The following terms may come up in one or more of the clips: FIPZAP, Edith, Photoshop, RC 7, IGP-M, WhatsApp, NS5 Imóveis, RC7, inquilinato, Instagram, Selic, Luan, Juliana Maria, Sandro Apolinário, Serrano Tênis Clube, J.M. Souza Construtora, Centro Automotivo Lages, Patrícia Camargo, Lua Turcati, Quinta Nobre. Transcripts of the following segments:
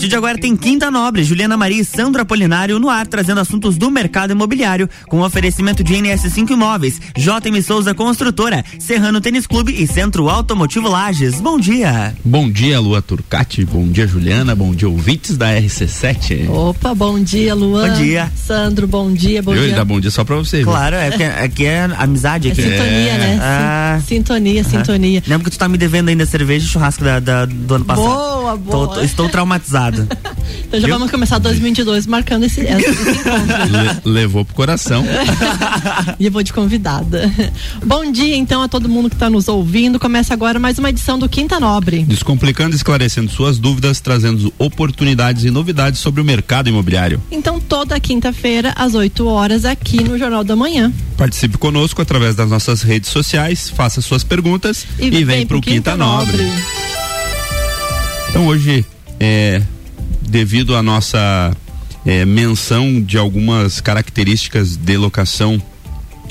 partir de agora tem Quinta Nobre, Juliana Maria e Sandro Apolinário no ar, trazendo assuntos do mercado imobiliário, com oferecimento de NS5 Imóveis, J.M. Souza Construtora, Serrano Tênis Clube e Centro Automotivo Lages. Bom dia. Bom dia, Lua Turcati, bom dia, Juliana, bom dia, ouvintes da RC 7. Opa, bom dia, Luan. Bom dia. Sandro, bom dia, bom dia. Ele dá bom dia só pra você. Claro, viu? É que aqui é amizade. É aqui. Sintonia, né? Ah. Sintonia, sintonia. Lembra que tu tá me devendo ainda cerveja e churrasco do ano passado. Boa, boa. Estou traumatizado. Então já vamos começar 2022 marcando esse encontro. Levou pro coração. E eu vou de convidada. Bom dia, então, a todo mundo que tá nos ouvindo. Começa agora mais uma edição do Quinta Nobre. Descomplicando, esclarecendo suas dúvidas, trazendo oportunidades e novidades sobre o mercado imobiliário. Então, toda quinta-feira, às 8h, aqui no Jornal da Manhã. Participe conosco através das nossas redes sociais, faça suas perguntas e vem pro Quinta Nobre. Então hoje, devido à nossa menção de algumas características de locação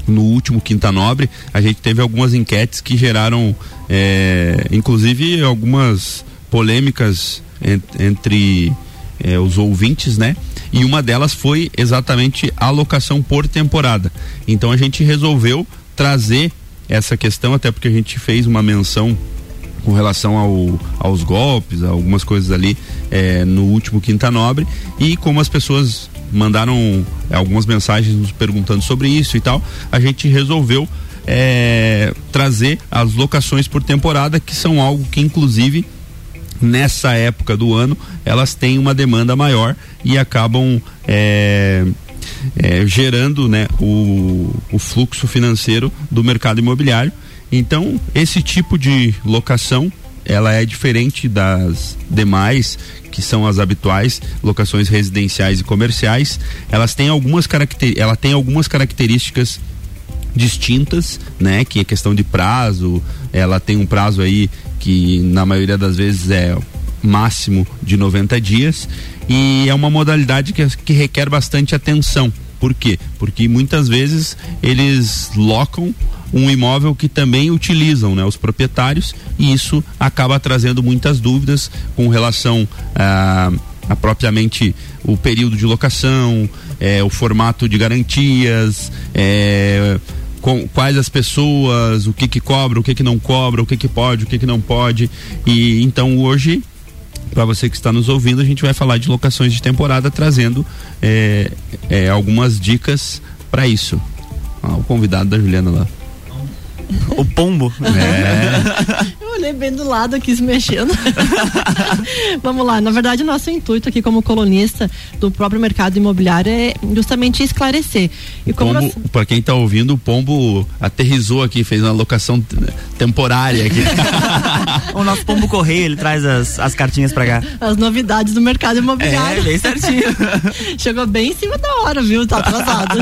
no último Quinta Nobre, a gente teve algumas enquetes que geraram inclusive algumas polêmicas entre os ouvintes, né? E uma delas foi exatamente a locação por temporada. Então a gente resolveu trazer essa questão, até porque a gente fez uma menção com relação aos golpes, algumas coisas ali no último Quinta Nobre, e como as pessoas mandaram algumas mensagens nos perguntando sobre isso e tal, a gente resolveu trazer as locações por temporada, que são algo que inclusive nessa época do ano elas têm uma demanda maior e acabam gerando, né, o fluxo financeiro do mercado imobiliário. Então, esse tipo de locação, ela é diferente das demais, que são as habituais, locações residenciais e comerciais. Ela tem algumas características distintas, né? Que é questão de prazo, ela tem um prazo aí que na maioria das vezes é máximo de 90 dias, e é uma modalidade que requer bastante atenção. Por quê? Porque muitas vezes eles locam um imóvel que também utilizam, né, os proprietários, e isso acaba trazendo muitas dúvidas com relação a propriamente o período de locação, o formato de garantias, quais as pessoas, o que cobra, o que não cobra, o que pode, o que não pode. E então hoje, para você que está nos ouvindo, a gente vai falar de locações de temporada, trazendo algumas dicas para isso. O convidado da Juliana lá. O pombo. Eu olhei bem do lado aqui se mexendo. Vamos lá, na verdade nosso intuito aqui como colunista do próprio mercado imobiliário é justamente esclarecer. E para quem está ouvindo, o pombo aterrizou aqui, fez uma locação temporária aqui. O nosso pombo correio, ele traz as cartinhas para cá. As novidades do mercado imobiliário. Bem certinho. Chegou bem em cima da hora, viu? Tá atrasado.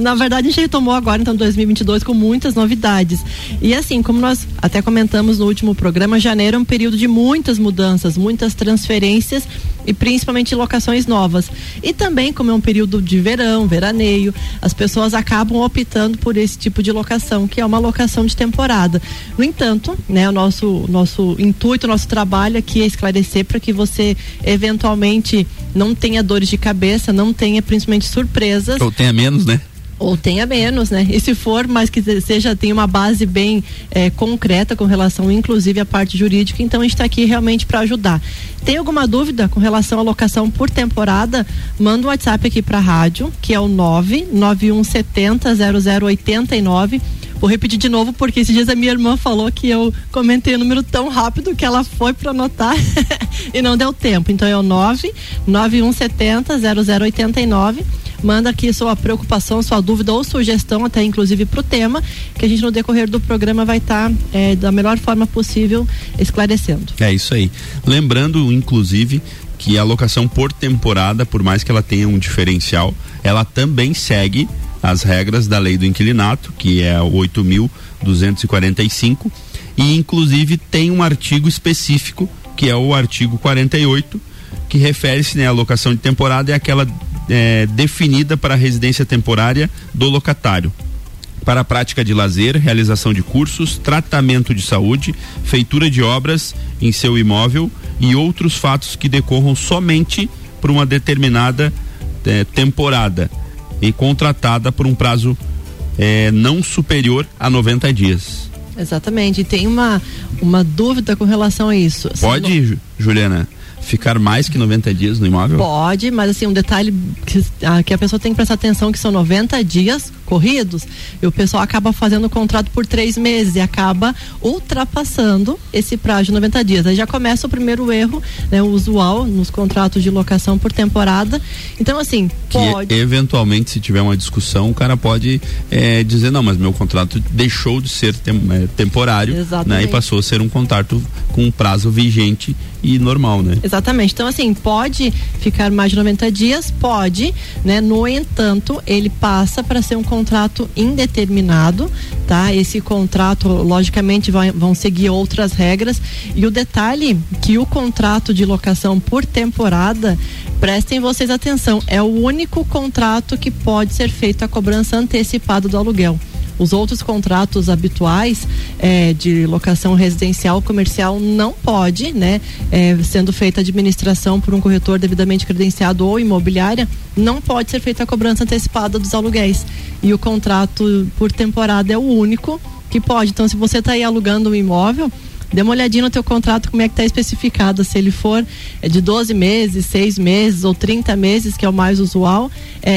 Na verdade a gente retomou agora então 2022 com muitas novidades. E assim, como nós até comentamos no último programa, janeiro é um período de muitas mudanças, muitas transferências e principalmente locações novas. E também, como é um período de verão, veraneio, as pessoas acabam optando por esse tipo de locação, que é uma locação de temporada. No entanto, né, o nosso intuito, nosso trabalho aqui é esclarecer para que você eventualmente não tenha dores de cabeça, não tenha principalmente surpresas. Ou tenha menos, né? Ou tenha menos, né? E se for, mas que seja, tem uma base bem concreta com relação, inclusive, à parte jurídica. Então, a gente está aqui realmente para ajudar. Tem alguma dúvida com relação à locação por temporada? Manda um WhatsApp aqui para a rádio, que é o 991700089. Vou repetir de novo, porque esses dias a minha irmã falou que eu comentei o número tão rápido que ela foi para anotar e não deu tempo. Então, é o 991700089. Manda aqui sua preocupação, sua dúvida ou sugestão, até inclusive pro tema, que a gente no decorrer do programa vai estar da melhor forma possível esclarecendo. É isso aí. Lembrando, inclusive, que a locação por temporada, por mais que ela tenha um diferencial, ela também segue as regras da lei do inquilinato, que é 8.245, e inclusive tem um artigo específico, que é o artigo 48, que refere-se, né, à locação de temporada, é aquela definida para a residência temporária do locatário. para a prática de lazer, realização de cursos, tratamento de saúde, feitura de obras em seu imóvel e outros fatos que decorram somente por uma determinada temporada e contratada por um prazo não superior a 90 dias. Exatamente. E tem uma dúvida com relação a isso. Pode, Juliana, ficar mais que 90 dias no imóvel? Pode, mas assim, um detalhe que a pessoa tem que prestar atenção, que são 90 dias corridos, e o pessoal acaba fazendo o contrato por 3 meses e acaba ultrapassando esse prazo de 90 dias. Aí já começa o primeiro erro, né, usual nos contratos de locação por temporada. Então, assim, pode... Que, eventualmente, se tiver uma discussão, o cara pode dizer, não, mas meu contrato deixou de ser temporário, né, e passou a ser um contrato com um prazo vigente e normal, né? Exatamente. Então, assim, pode ficar mais de 90 dias, pode, né? No entanto, ele passa para ser um contrato indeterminado, tá? Esse contrato, logicamente, vão seguir outras regras. E o detalhe que o contrato de locação por temporada, prestem vocês atenção, é o único contrato que pode ser feito a cobrança antecipada do aluguel. Os outros contratos habituais de locação residencial comercial não pode, né? Sendo feita a administração por um corretor devidamente credenciado ou imobiliária, não pode ser feita a cobrança antecipada dos aluguéis. E o contrato por temporada é o único que pode. Então, se você está aí alugando um imóvel, dê uma olhadinha no teu contrato, como é que está especificado, se ele for de 12 meses, 6 meses ou 30 meses, que é o mais usual,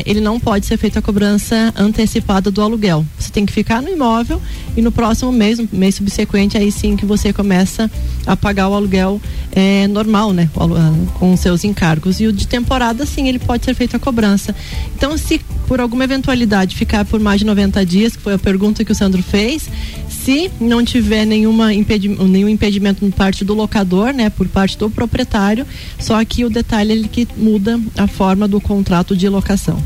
ele não pode ser feito a cobrança antecipada do aluguel. Você tem que ficar no imóvel e no próximo mês, no mês subsequente, aí sim que você começa a pagar o aluguel normal, né? Com os seus encargos. E o de temporada, sim, ele pode ser feito a cobrança. Então, se por alguma eventualidade ficar por mais de 90 dias, que foi a pergunta que o Sandro fez, se não tiver nenhum impedimento por parte do locador, né, por parte do proprietário, só que o detalhe é que muda a forma do contrato de locação.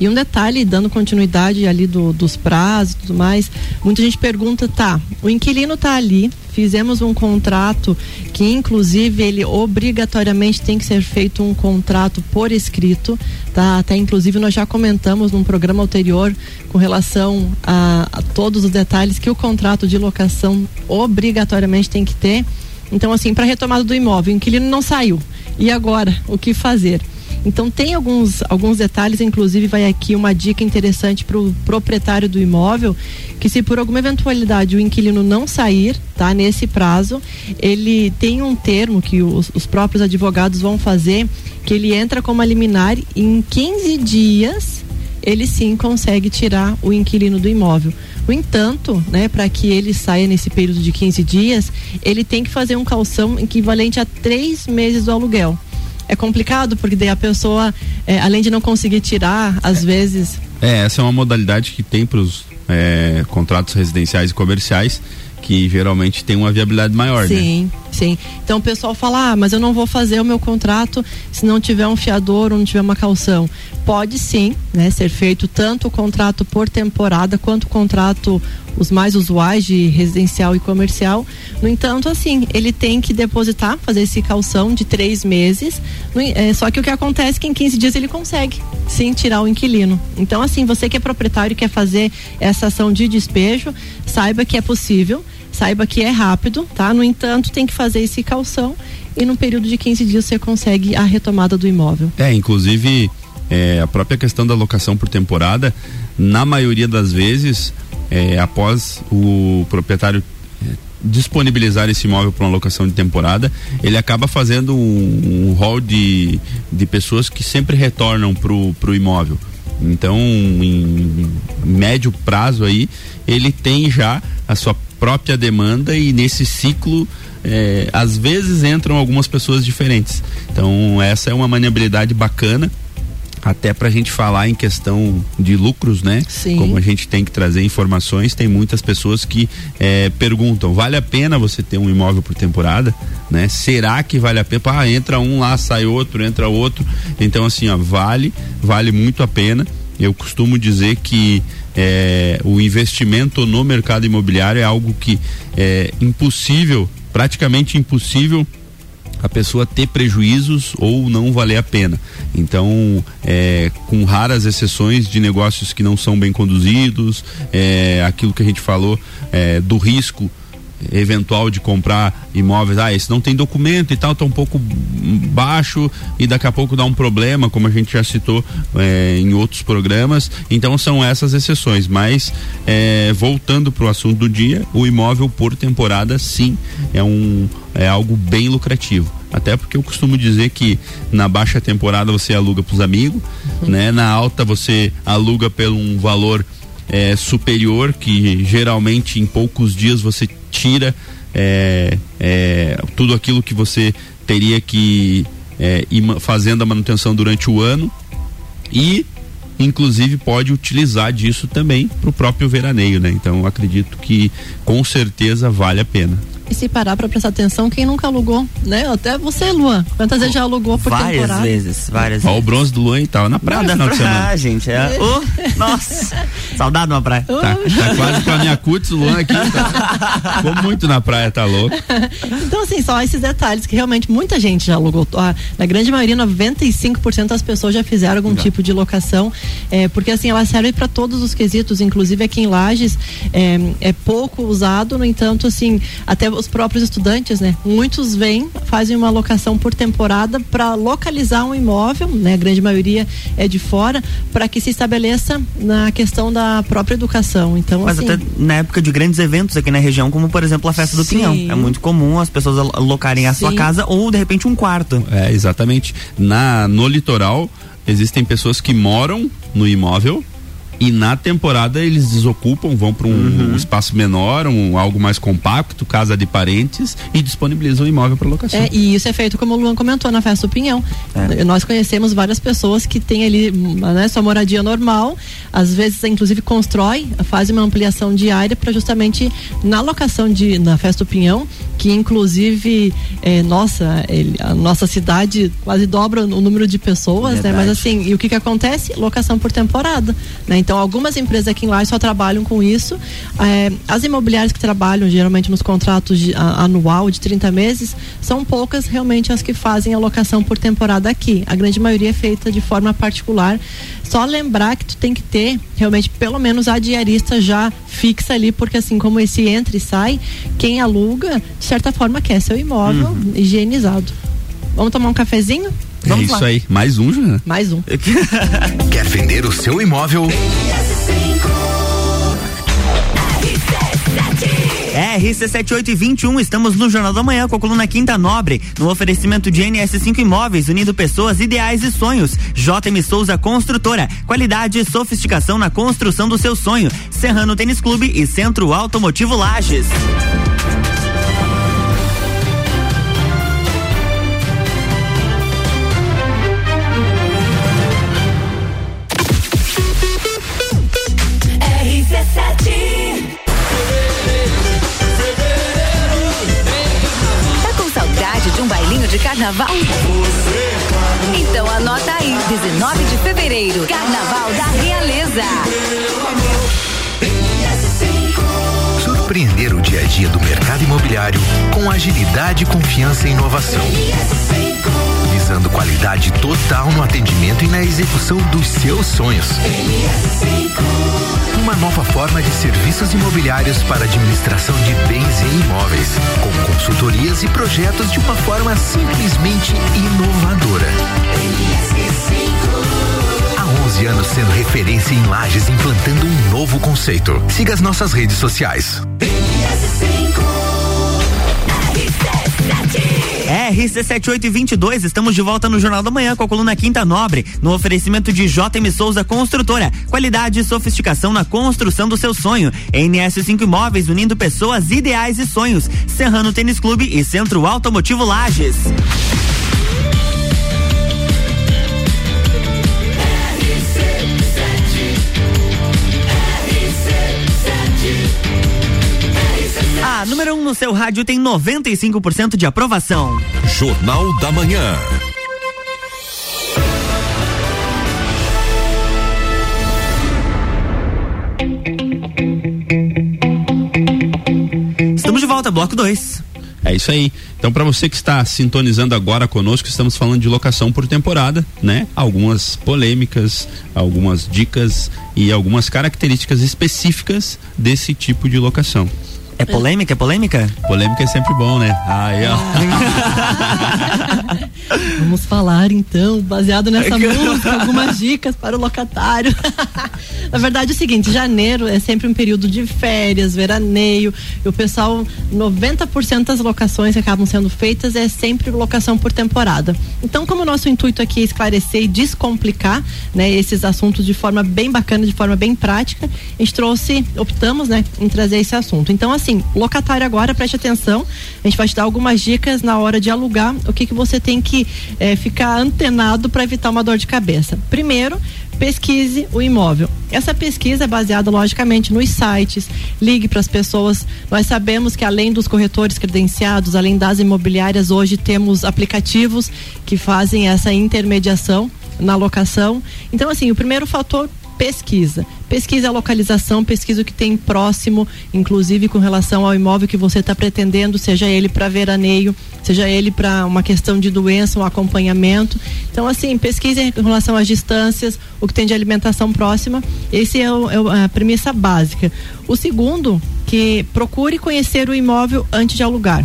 E um detalhe, dando continuidade ali dos prazos e tudo mais, muita gente pergunta, tá, o inquilino tá ali, fizemos um contrato que inclusive ele obrigatoriamente tem que ser feito um contrato por escrito, tá? Até inclusive nós já comentamos num programa anterior com relação a todos os detalhes que o contrato de locação obrigatoriamente tem que ter. Então, assim, para retomada do imóvel, o inquilino não saiu. E agora, o que fazer? Então, tem alguns detalhes, inclusive vai aqui uma dica interessante para o proprietário do imóvel, que se por alguma eventualidade o inquilino não sair, tá, nesse prazo, ele tem um termo que os próprios advogados vão fazer, que ele entra como a liminar e em 15 dias ele sim consegue tirar o inquilino do imóvel. No entanto, né, para que ele saia nesse período de 15 dias, ele tem que fazer um calção equivalente a 3 meses do aluguel. É complicado, porque daí a pessoa, além de não conseguir tirar, às vezes... Essa é uma modalidade que tem para os contratos residenciais e comerciais, que geralmente tem uma viabilidade maior, sim, né? Sim. Então o pessoal fala, mas eu não vou fazer o meu contrato se não tiver um fiador ou não tiver uma caução. Pode sim, né, ser feito tanto o contrato por temporada quanto o contrato, os mais usuais de residencial e comercial. No entanto, assim, ele tem que depositar, fazer esse calção de 3 meses, só que o que acontece é que em 15 dias ele consegue sim tirar o inquilino. Então, assim, você que é proprietário e quer fazer essa ação de despejo, saiba que é possível, saiba que é rápido, tá? No entanto, tem que fazer esse calção e no período de 15 dias você consegue a retomada do imóvel. Inclusive, a própria questão da locação por temporada, na maioria das vezes, após o proprietário disponibilizar esse imóvel para uma locação de temporada, ele acaba fazendo um rol de pessoas que sempre retornam pro imóvel. Então, em médio prazo aí, ele tem já a sua própria demanda e nesse ciclo às vezes entram algumas pessoas diferentes. Então, essa é uma maniobrabilidade bacana, até pra gente falar em questão de lucros, né? Sim. Como a gente tem que trazer informações, tem muitas pessoas que perguntam, vale a pena você ter um imóvel por temporada, né? Será que vale a pena? Entra um lá, sai outro, entra outro. Então, assim, vale muito a pena. Eu costumo dizer que o investimento no mercado imobiliário é algo que é impossível, praticamente impossível a pessoa ter prejuízos ou não valer a pena. Então, com raras exceções de negócios que não são bem conduzidos, aquilo que a gente falou do risco eventual de comprar imóveis, esse não tem documento e tal, tá um pouco baixo e daqui a pouco dá um problema, como a gente já citou em outros programas. Então são essas exceções, mas voltando pro assunto do dia, o imóvel por temporada sim é algo bem lucrativo, até porque eu costumo dizer que na baixa temporada você aluga pros amigos, né? Na alta você aluga pelo um valor superior, que geralmente em poucos dias você tira tudo aquilo que você teria que ir fazendo a manutenção durante o ano, e inclusive pode utilizar disso também para o próprio veraneio, né? Então eu acredito que com certeza vale a pena. E se parar para prestar atenção, quem nunca alugou, né? Até você, Luan, quantas vezes já alugou por várias temporada? Várias vezes. Ó, o bronze do Luan e tal, na praia, não, na semana. Ah, gente, nossa, saudade de uma praia. Tá quase com a minha cutis, o Luan aqui, tá, ficou muito na praia, tá louco. Então, assim, só esses detalhes que realmente muita gente já alugou, na grande maioria, 95% das pessoas já fizeram algum tipo de locação, porque assim, ela serve para todos os quesitos, inclusive aqui em Lages, é pouco usado, no entanto, assim, até os próprios estudantes, né? Muitos vêm, fazem uma locação por temporada para localizar um imóvel, né? A grande maioria é de fora, para que se estabeleça na questão da própria educação. Então, mas assim, até na época de grandes eventos aqui na região, como por exemplo a festa do Pinhão, é muito comum as pessoas alocarem a sua casa ou de repente um quarto. É, exatamente. No litoral existem pessoas que moram no imóvel e na temporada eles desocupam, vão para um espaço menor, algo mais compacto, casa de parentes, e disponibilizam o imóvel para locação. E isso é feito, como o Luan comentou, na festa do Pinhão. Nós conhecemos várias pessoas que têm ali, né, sua moradia normal, às vezes inclusive constrói, faz uma ampliação de área para justamente na locação na festa do Pinhão, que inclusive a nossa cidade quase dobra o número de pessoas, né? Mas assim, e o que acontece? Locação por temporada, né? Então, algumas empresas aqui em Lages só trabalham com isso. As imobiliárias que trabalham geralmente nos contratos anual de 30 meses, são poucas realmente as que fazem a locação por temporada aqui. A grande maioria é feita de forma particular. Só lembrar que tu tem que ter realmente pelo menos a diarista já fixa ali, porque assim como esse entra e sai, quem aluga, de certa forma, quer seu imóvel higienizado. Vamos tomar um cafezinho? Vamos lá. Isso aí, mais um, Juliana? Mais um. Quer vender o seu imóvel? RC 7821, estamos no Jornal da Manhã com a coluna Quinta Nobre, no oferecimento de NS5 Imóveis, unindo pessoas, ideais e sonhos. J.M. Souza Construtora, qualidade e sofisticação na construção do seu sonho. Serrano Tênis Clube e Centro Automotivo Lages. De carnaval? Então anota aí, 19 de fevereiro, Carnaval da Realeza. Surpreender o dia a dia do mercado imobiliário com agilidade, confiança e inovação, visando qualidade total no atendimento e na execução dos seus sonhos. Uma nova forma de serviços imobiliários para administração de bens e imóveis, com consultorias e projetos de uma forma simplesmente inovadora. Há 11 anos sendo referência em Lages, implantando um novo conceito. Siga as nossas redes sociais. RC7822, estamos de volta no Jornal da Manhã com a coluna Quinta Nobre, no oferecimento de J.M. Souza Construtora, qualidade e sofisticação na construção do seu sonho. NS5 Imóveis, unindo pessoas, ideais e sonhos. Serrano Tênis Clube e Centro Automotivo Lages. Número 1 no seu rádio tem 95% de aprovação. Jornal da Manhã. Estamos de volta, bloco 2. É isso aí. Então, para você que está sintonizando agora conosco, estamos falando de locação por temporada, né? Algumas polêmicas, algumas dicas e algumas características específicas desse tipo de locação. É polêmica? É polêmica? Polêmica é sempre bom, né? Aí, ó. Vamos falar, então, baseado nessa música, algumas dicas para o locatário. Na verdade é o seguinte, janeiro é sempre um período de férias, veraneio, e o pessoal, 90% das locações que acabam sendo feitas é sempre locação por temporada. Então, como o nosso intuito aqui é esclarecer e descomplicar, né, esses assuntos de forma bem bacana, de forma bem prática, a gente trouxe, optamos, né, em trazer esse assunto. Então, assim, locatário agora, preste atenção, a gente vai te dar algumas dicas na hora de alugar, o que você tem que ficar antenado para evitar uma dor de cabeça. Primeiro, pesquise o imóvel. Essa pesquisa é baseada, logicamente, nos sites, ligue para as pessoas. Nós sabemos que, além dos corretores credenciados, além das imobiliárias, hoje temos aplicativos que fazem essa intermediação na locação. Então, assim, o primeiro fator, pesquisa. Pesquisa a localização, pesquisa o que tem próximo, inclusive com relação ao imóvel que você está pretendendo, seja ele para veraneio, seja ele para uma questão de doença, um acompanhamento. Então, assim, pesquisa em relação às distâncias, o que tem de alimentação próxima. Esse é a premissa básica. O segundo, que procure conhecer o imóvel antes de alugar.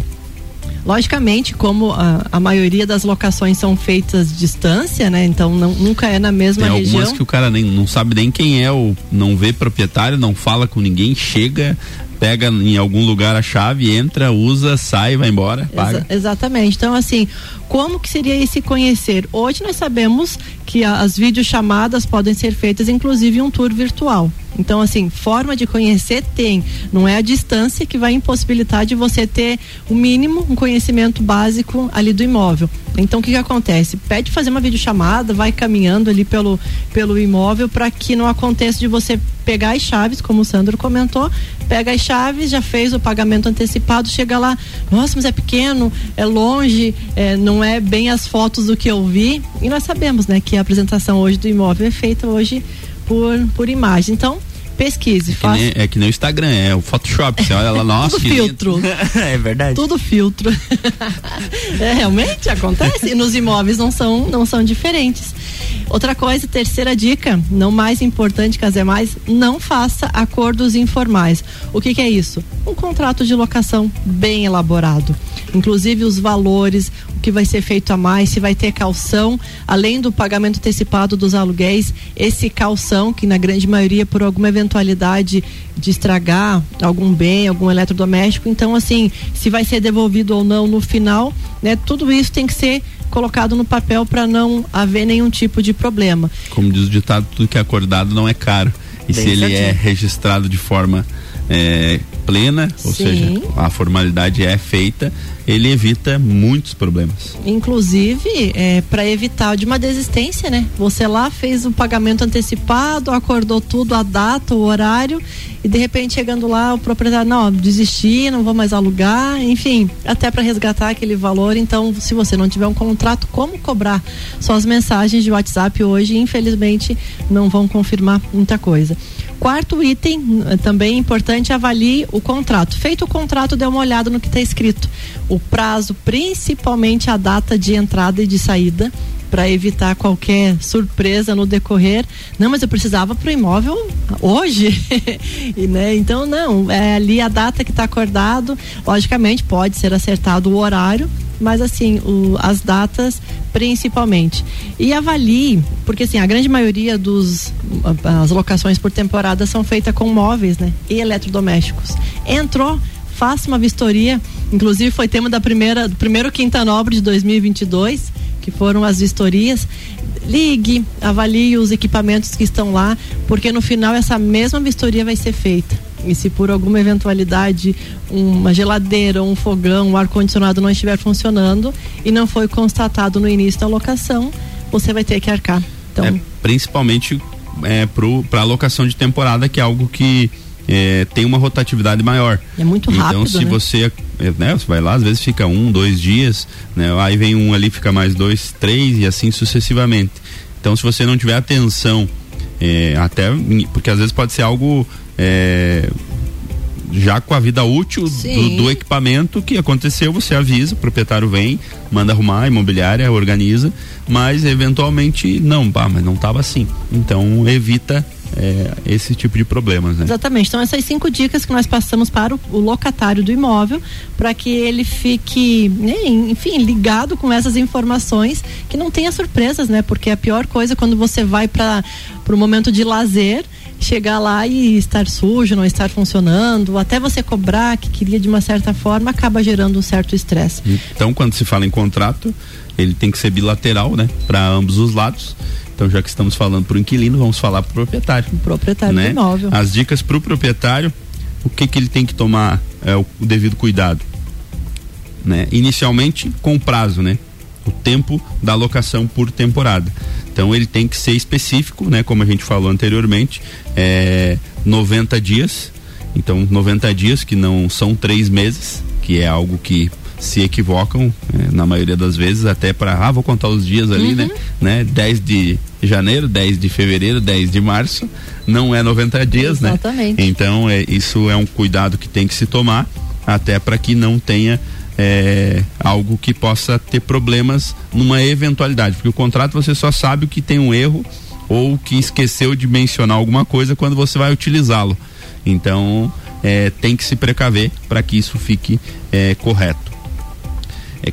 Logicamente, como a maioria das locações são feitas distância, né? Então nunca é na mesma região. Tem algumas que o cara não sabe nem quem é, ou não vê proprietário, não fala com ninguém, chega, pega em algum lugar a chave, entra, usa, sai, vai embora, paga. Exatamente. Então, assim, como que seria esse conhecer? Hoje nós sabemos que as videochamadas podem ser feitas, inclusive um tour virtual. Então, assim, forma de conhecer tem, não é a distância que vai impossibilitar de você ter o mínimo, um conhecimento básico ali do imóvel. Então, o que acontece? Pede fazer uma videochamada, vai caminhando ali pelo imóvel, para que não aconteça de você pegar as chaves, como o Sandro comentou, pega as chaves, já fez o pagamento antecipado, chega lá, nossa, mas é pequeno, é longe, não é bem as fotos do que eu vi. E nós sabemos, né, que a apresentação hoje do imóvel é feita hoje por imagem. Então, pesquise. É que nem o Instagram, é o Photoshop, você olha lá, nossa, tudo filtro. É verdade. Tudo filtro. Realmente acontece, e nos imóveis não são diferentes. Outra coisa, terceira dica, não mais importante que as demais, não faça acordos informais. O que é isso? Um contrato de locação bem elaborado. Inclusive os valores, o que vai ser feito a mais, se vai ter calção, além do pagamento antecipado dos aluguéis, esse calção, que na grande maioria por alguma eventualidade de estragar algum bem, algum eletrodoméstico, então, assim, se vai ser devolvido ou não no final, né? Tudo isso tem que ser colocado no papel para não haver nenhum tipo de problema. Como diz o ditado, tudo que é acordado não é caro. E bem, se ele é registrado de forma plena, ou sim, seja, a formalidade é feita, ele evita muitos problemas. Inclusive, para evitar de uma desistência, né? Você lá fez o pagamento antecipado, acordou tudo, a data, o horário, e de repente chegando lá o proprietário, não, desisti, não vou mais alugar, enfim, até para resgatar aquele valor. Então, se você não tiver um contrato, como cobrar? Só as mensagens de WhatsApp hoje, infelizmente, não vão confirmar muita coisa. Quarto item, também importante, avalie o contrato. Feito o contrato, dê uma olhada no que está escrito. O prazo, principalmente a data de entrada e de saída, para evitar qualquer surpresa no decorrer. Não, mas eu precisava pro imóvel hoje. E, né? Então, não, é ali a data que está acordado. Logicamente, pode ser acertado o horário, mas, assim, as datas principalmente. E avalie, porque, assim, a grande maioria as locações por temporada são feitas com móveis, né? E eletrodomésticos. Entrou, faça uma vistoria. Inclusive, foi tema do primeiro Quinta Nobre de 2022, que foram as vistorias. Ligue, avalie os equipamentos que estão lá, porque no final essa mesma vistoria vai ser feita. E se por alguma eventualidade uma geladeira, um fogão, um ar-condicionado não estiver funcionando e não foi constatado no início da locação, você vai ter que arcar. Então, principalmente para a locação de temporada, que é algo que tem uma rotatividade maior. É muito rápido. Então, se você, né, você vai lá, às vezes fica 1, 2 dias, né, aí vem um ali, fica mais 2, 3 e assim sucessivamente. Então, se você não tiver atenção, até porque às vezes pode ser algo já com a vida útil do equipamento, que aconteceu, você avisa, o proprietário vem, manda arrumar, a imobiliária organiza, mas eventualmente não, mas não estava assim. Então evita esse tipo de problemas, né? Exatamente, então essas 5 dicas que nós passamos para o locatário do imóvel, para que ele fique, enfim, ligado com essas informações, que não tenha surpresas, né? Porque a pior coisa é quando você vai para o momento de lazer, chegar lá e estar sujo, não estar funcionando, até você cobrar que queria de uma certa forma, acaba gerando um certo estresse. Então, quando se fala em contrato, ele tem que ser bilateral, né? Para ambos os lados. Então, já que estamos falando para o inquilino, vamos falar para o proprietário. O proprietário, né? Do imóvel. As dicas para o proprietário, o que ele tem que tomar o devido cuidado, né? Inicialmente, com o prazo, né? O tempo da locação por temporada. Então ele tem que ser específico, né? Como a gente falou anteriormente, 90 dias. Então 90 dias, que não são 3 meses, que é algo que se equivocam na maioria das vezes, até para, vou contar os dias ali, uhum, né? 10 de janeiro, 10 de fevereiro, 10 de março, não é 90 dias, né? Exatamente. Então isso é um cuidado que tem que se tomar, até para que não tenha algo que possa ter problemas numa eventualidade, porque o contrato você só sabe que tem um erro ou que esqueceu de mencionar alguma coisa quando você vai utilizá-lo. Então tem que se precaver para que isso fique correto.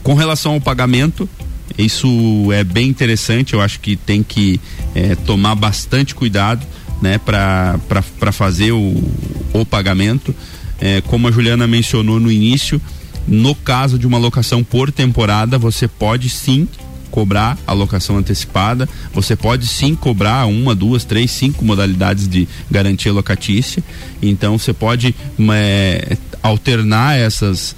Com relação ao pagamento, isso é bem interessante, eu acho que tem que tomar bastante cuidado, né, para fazer o pagamento. Como a Juliana mencionou no início, no caso de uma locação por temporada, você pode sim cobrar a locação antecipada, você pode sim cobrar 1, 2, 3, 5 modalidades de garantia locatícia. Então você pode alternar essas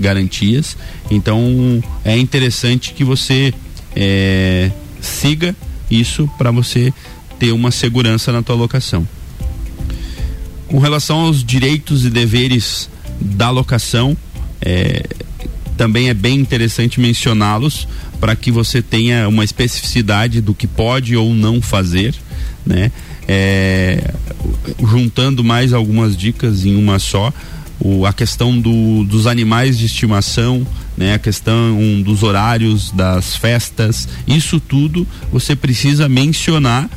garantias. Então é interessante que você siga isso para você ter uma segurança na tua locação. Com relação aos direitos e deveres da locação, também é bem interessante mencioná-los para que você tenha uma especificidade do que pode ou não fazer, né? Juntando mais algumas dicas em uma só, a questão dos animais de estimação, né? A questão dos horários das festas, isso tudo você precisa mencionar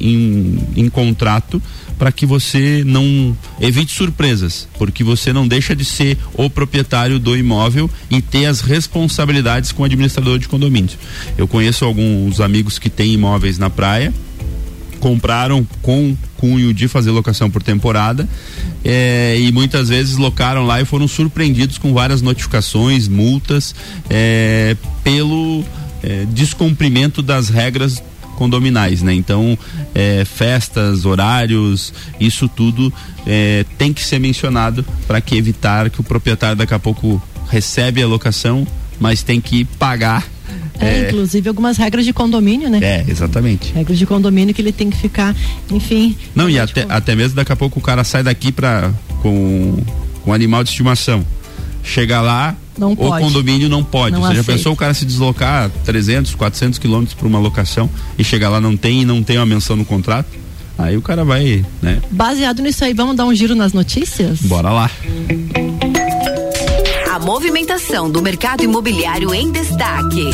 em contrato, para que você não evite surpresas, porque você não deixa de ser o proprietário do imóvel e ter as responsabilidades com o administrador de condomínio. Eu conheço alguns amigos que têm imóveis na praia, compraram com cunho de fazer locação por temporada, e muitas vezes locaram lá e foram surpreendidos com várias notificações, multas, pelo descumprimento das regras condominais, né? Então, festas, horários, isso tudo tem que ser mencionado para que evitar que o proprietário daqui a pouco recebe a locação, mas tem que pagar. Inclusive algumas regras de condomínio, né? Exatamente. Regras de condomínio que ele tem que ficar, enfim. Não, e até mesmo daqui a pouco o cara sai daqui com animal de estimação. Chega lá, não pode. O condomínio não pode. Você já pensou o cara se deslocar 300, 400 quilômetros para uma locação e chegar lá não tem uma menção no contrato? Aí o cara vai, né? Baseado nisso aí, vamos dar um giro nas notícias? Bora lá. A movimentação do mercado imobiliário em destaque.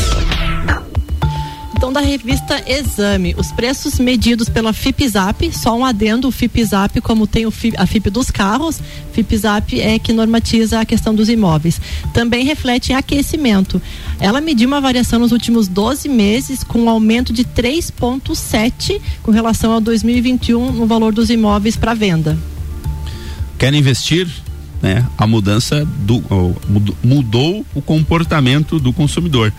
Então, da revista Exame, os preços medidos pela FIPZAP, só um adendo, o FIPZAP, como tem a FIP dos carros, FIPZAP é que normatiza a questão dos imóveis. Também reflete em aquecimento. Ela mediu uma variação nos últimos 12 meses com um aumento de 3,7 com relação ao 2021 no valor dos imóveis para venda. Quer investir? A mudança mudou o comportamento do consumidor.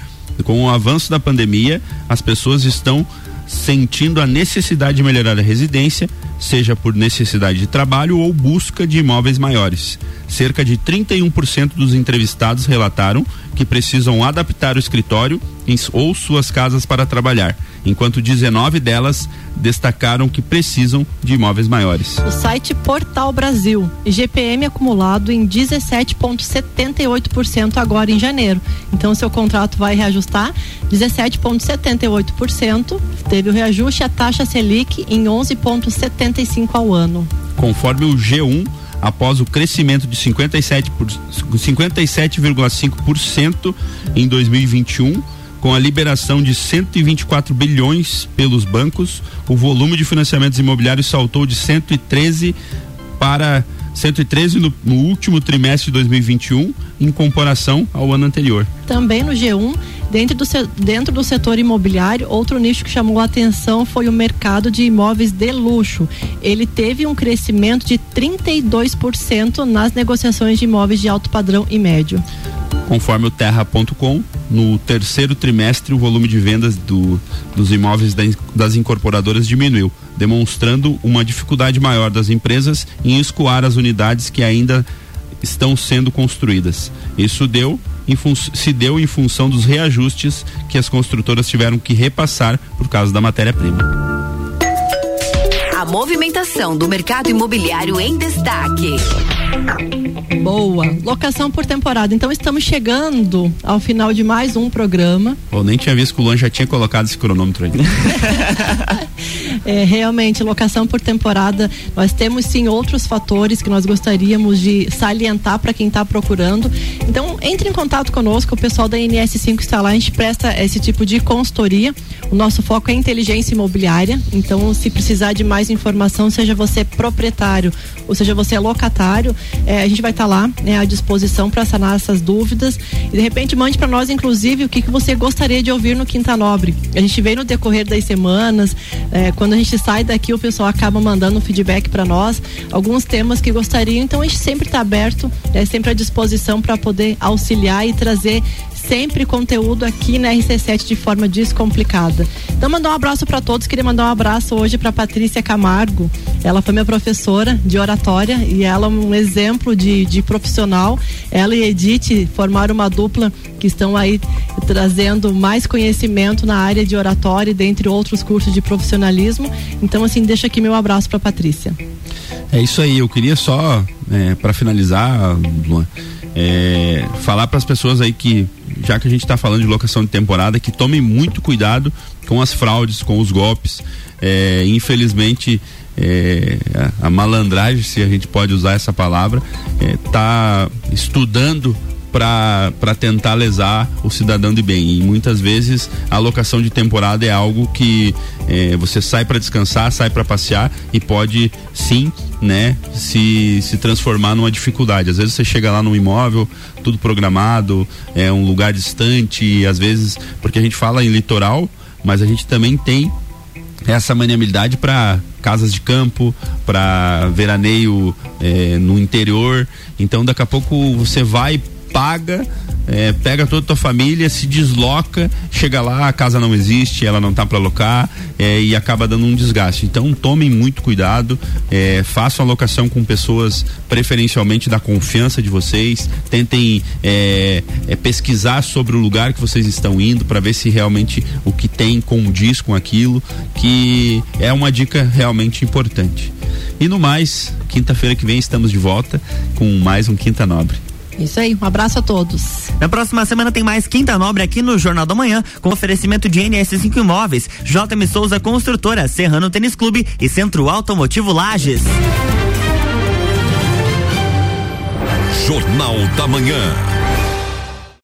Com o avanço da pandemia, as pessoas estão sentindo a necessidade de melhorar a residência, seja por necessidade de trabalho ou busca de imóveis maiores. Cerca de 31% dos entrevistados relataram que precisam adaptar o escritório ou suas casas para trabalhar, enquanto 19 delas destacaram que precisam de imóveis maiores. O site Portal Brasil, IGP-M acumulado em 17,78% agora em janeiro. Então seu contrato vai reajustar 17,78%, teve o reajuste, a taxa Selic em 11,75% ao ano. Conforme o G1, após o crescimento de 57,5% em 2021, com a liberação de 124 bilhões pelos bancos, o volume de financiamentos imobiliários saltou de 113 para 113 no último trimestre de 2021, em comparação ao ano anterior. Também no G1, dentro do setor imobiliário, outro nicho que chamou a atenção foi o mercado de imóveis de luxo. Ele teve um crescimento de 32% nas negociações de imóveis de alto padrão e médio. Conforme o Terra.com, no terceiro trimestre o volume de vendas dos imóveis das incorporadoras diminuiu, demonstrando uma dificuldade maior das empresas em escoar as unidades que ainda estão sendo construídas. Isso se deu em função dos reajustes que as construtoras tiveram que repassar por causa da matéria-prima. A movimentação do mercado imobiliário em destaque. Boa, locação por temporada. Então estamos chegando ao final de mais um programa. Eu nem tinha visto que o Luan já tinha colocado esse cronômetro aí. Realmente, locação por temporada, nós temos sim outros fatores que nós gostaríamos de salientar para quem está procurando. Então entre em contato conosco, o pessoal da NS5 está lá, a gente presta esse tipo de consultoria. O nosso foco é inteligência imobiliária, então se precisar de mais informação, seja você proprietário ou seja você locatário, a gente vai estar lá, né, à disposição para sanar essas dúvidas. E de repente mande para nós inclusive o que você gostaria de ouvir no Quinta Nobre. A gente vem no decorrer das semanas, quando a gente sai daqui o pessoal acaba mandando um feedback para nós, alguns temas que gostariam, então a gente sempre está aberto, sempre à disposição para poder auxiliar e trazer sempre conteúdo aqui na RC7 de forma descomplicada. Então mandar um abraço para todos, queria mandar um abraço hoje para Patrícia Camargo, ela foi minha professora de oratória e ela é um exemplo de profissional. Ela e Edith formaram uma dupla que estão aí trazendo mais conhecimento na área de oratória e dentre outros cursos de profissionalismo. Então assim, deixa aqui meu abraço para Patrícia. É isso aí, eu queria só para finalizar, Luan, falar para as pessoas aí que, já que a gente está falando de locação de temporada, que tomem muito cuidado com as fraudes, com os golpes. Infelizmente a malandragem, se a gente pode usar essa palavra, está estudando para tentar lesar o cidadão de bem, e muitas vezes a locação de temporada é algo que você sai para descansar, sai para passear e pode sim, né, se transformar numa dificuldade. Às vezes você chega lá num imóvel tudo programado, é um lugar distante, e às vezes, porque a gente fala em litoral, mas a gente também tem essa maniabilidade para casas de campo, para veraneio no interior. Então daqui a pouco você vai, paga, pega toda a tua família, se desloca, chega lá, a casa não existe, ela não tá para alocar, e acaba dando um desgaste. Então tomem muito cuidado, façam a locação com pessoas preferencialmente da confiança de vocês, tentem pesquisar sobre o lugar que vocês estão indo para ver se realmente o que tem condiz com aquilo, que é uma dica realmente importante. E no mais, quinta-feira que vem estamos de volta com mais um Quinta Nobre. Isso aí, um abraço a todos. Na próxima semana tem mais Quinta Nobre aqui no Jornal da Manhã, com oferecimento de NS5 Imóveis, J.M. Souza Construtora, Serrano Tênis Clube e Centro Automotivo Lages. Jornal da Manhã.